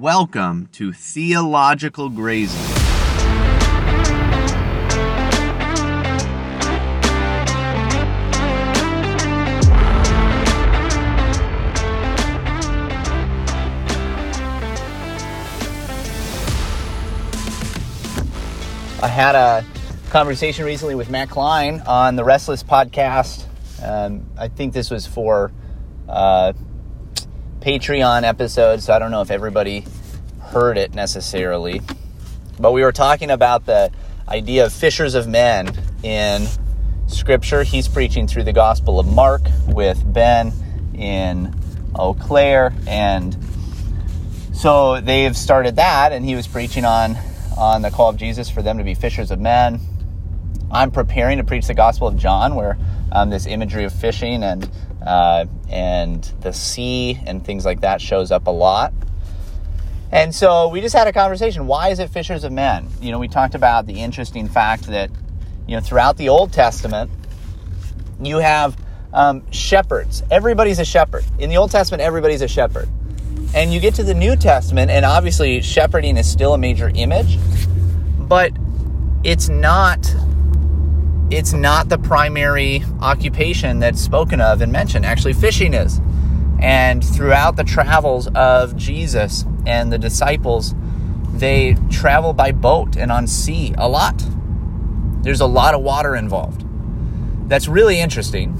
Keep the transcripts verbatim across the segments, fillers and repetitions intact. Welcome to Theological Grazing. I had a conversation recently with Matt Klein on the Restless Podcast. Um, I think this was for... Uh, Patreon episode, so I don't know if everybody heard it necessarily. But we were talking about the idea of fishers of men in Scripture. He's preaching through the Gospel of Mark with Ben in Eau Claire. And so they've started that, and he was preaching on, on the call of Jesus for them to be fishers of men. I'm preparing to preach the Gospel of John, where um, this imagery of fishing and uh, and the sea and things like that shows up a lot. And so we just had a conversation. Why is it fishers of men? You know, we talked about the interesting fact that, you know, throughout the Old Testament, you have um, shepherds. Everybody's a shepherd. In the Old Testament, everybody's a shepherd. And you get to the New Testament, and obviously shepherding is still a major image, but it's not... it's not the primary occupation that's spoken of and mentioned. Actually, fishing is. And throughout the travels of Jesus and the disciples, they travel by boat and on sea a lot. There's a lot of water involved. That's really interesting.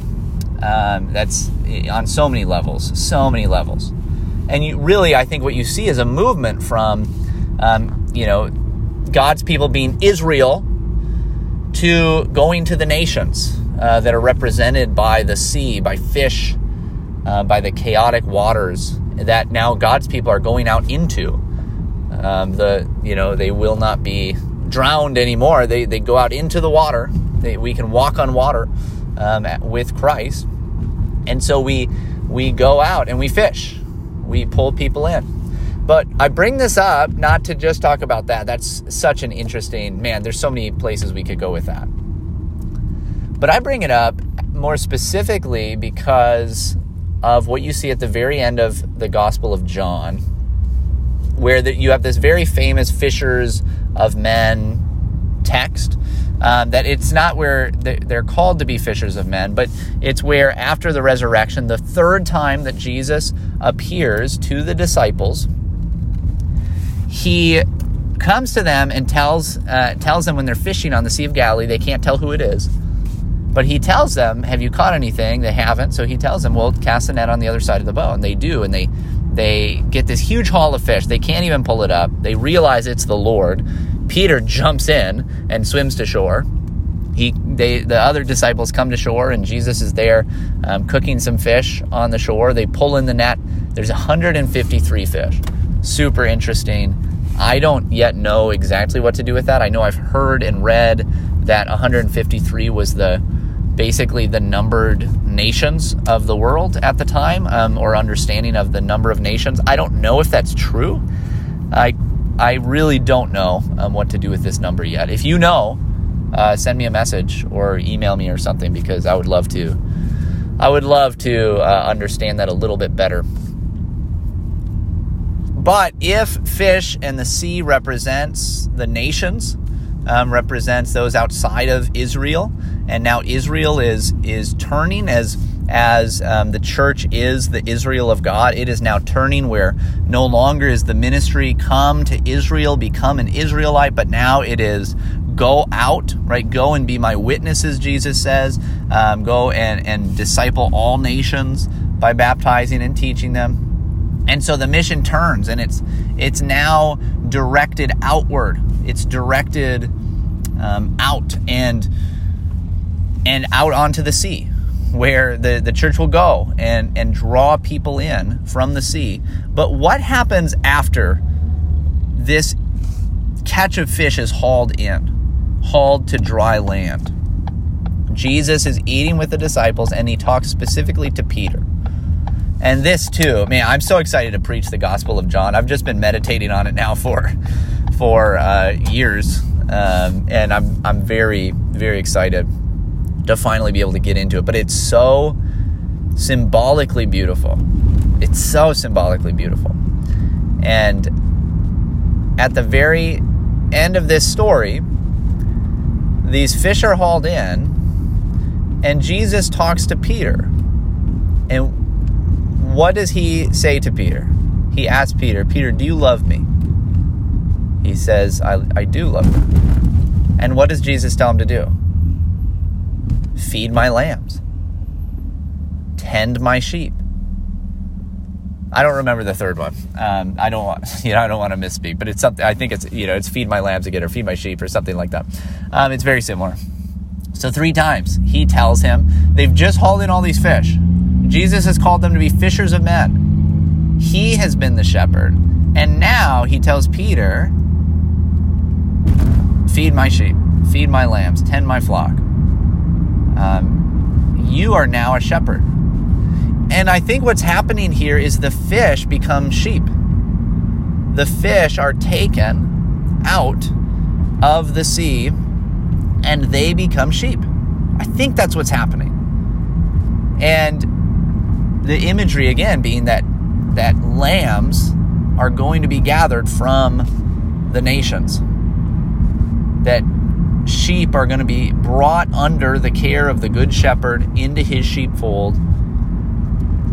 Um, that's on so many levels, so many levels. And you really, I think what you see is a movement from, um, you know, God's people being Israel, to going to the nations uh, that are represented by the sea, by fish, uh, by the chaotic waters that now God's people are going out into. Um, the you know they will not be drowned anymore. They they go out into the water. They, we can walk on water um, at, with Christ, and so we we go out and we fish. We pull people in. But I bring this up not to just talk about that. That's such an interesting, man, there's so many places we could go with that. But I bring it up more specifically because of what you see at the very end of the Gospel of John, where the, you have this very famous fishers of men text, um, that it's not where they're called to be fishers of men, but it's where after the resurrection, the third time that Jesus appears to the disciples, he comes to them and tells uh, tells them when they're fishing on the Sea of Galilee, they can't tell who it is. But he tells them, have you caught anything? They haven't. So he tells them, well, cast the net on the other side of the boat. And they do. And they, they get this huge haul of fish. They can't even pull it up. They realize it's the Lord. Peter jumps in and swims to shore. He, they, the other disciples come to shore, and Jesus is there um, cooking some fish on the shore. They pull in the net. There's one hundred fifty-three fish. Super interesting. I don't yet know exactly what to do with that. I know I've heard and read that one hundred fifty-three was the basically the numbered nations of the world at the time, um, or understanding of the number of nations. I don't know if that's true. I I really don't know um, what to do with this number yet. If you know, uh, send me a message or email me or something, because I would love to. I would love to uh, understand that a little bit better. But if fish and the sea represents the nations, um, represents those outside of Israel, and now Israel is is turning as as um, the church is the Israel of God. It is now turning where no longer is the ministry come to Israel, become an Israelite, but now it is go out, right? Go and be my witnesses, Jesus says. Um, go and, and disciple all nations by baptizing and teaching them. And so the mission turns, and it's it's now directed outward. It's directed um, out and and out onto the sea, where the, the church will go and, and draw people in from the sea. But what happens after this catch of fish is hauled in, hauled to dry land? Jesus is eating with the disciples, and he talks specifically to Peter. And this too, man, I'm so excited to preach the Gospel of John. I've just been meditating on it now for for uh, years, um, and I'm I'm very, very excited to finally be able to get into it. But it's so symbolically beautiful. It's so symbolically beautiful. And at the very end of this story, these fish are hauled in, and Jesus talks to Peter. And what does he say to Peter? He asks Peter, Peter, do you love me? He says, I, I do love you. And what does Jesus tell him to do? Feed my lambs. Tend my sheep. I don't remember the third one. Um, I don't want, you know, I don't want to misspeak, but it's something. I think it's, you know, it's feed my lambs again, or feed my sheep, or something like that. Um, it's very similar. So three times he tells him, they've just hauled in all these fish. Jesus has called them to be fishers of men. He has been the shepherd, and now he tells Peter, "Feed my sheep, feed my lambs, tend my flock." Um, you are now a shepherd. And I think what's happening here is the fish become sheep. The fish are taken out of the sea and they become sheep. I think that's what's happening. And the imagery, again, being that that lambs are going to be gathered from the nations. That sheep are going to be brought under the care of the good shepherd into his sheepfold.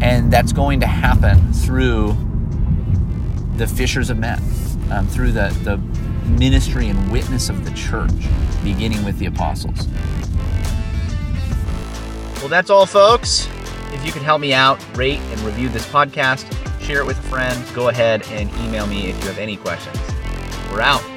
And that's going to happen through the fishers of men, um, through the, the ministry and witness of the church, beginning with the apostles. Well, that's all, folks. If you could help me out, rate and review this podcast, share it with a friend, go ahead and email me if you have any questions. We're out.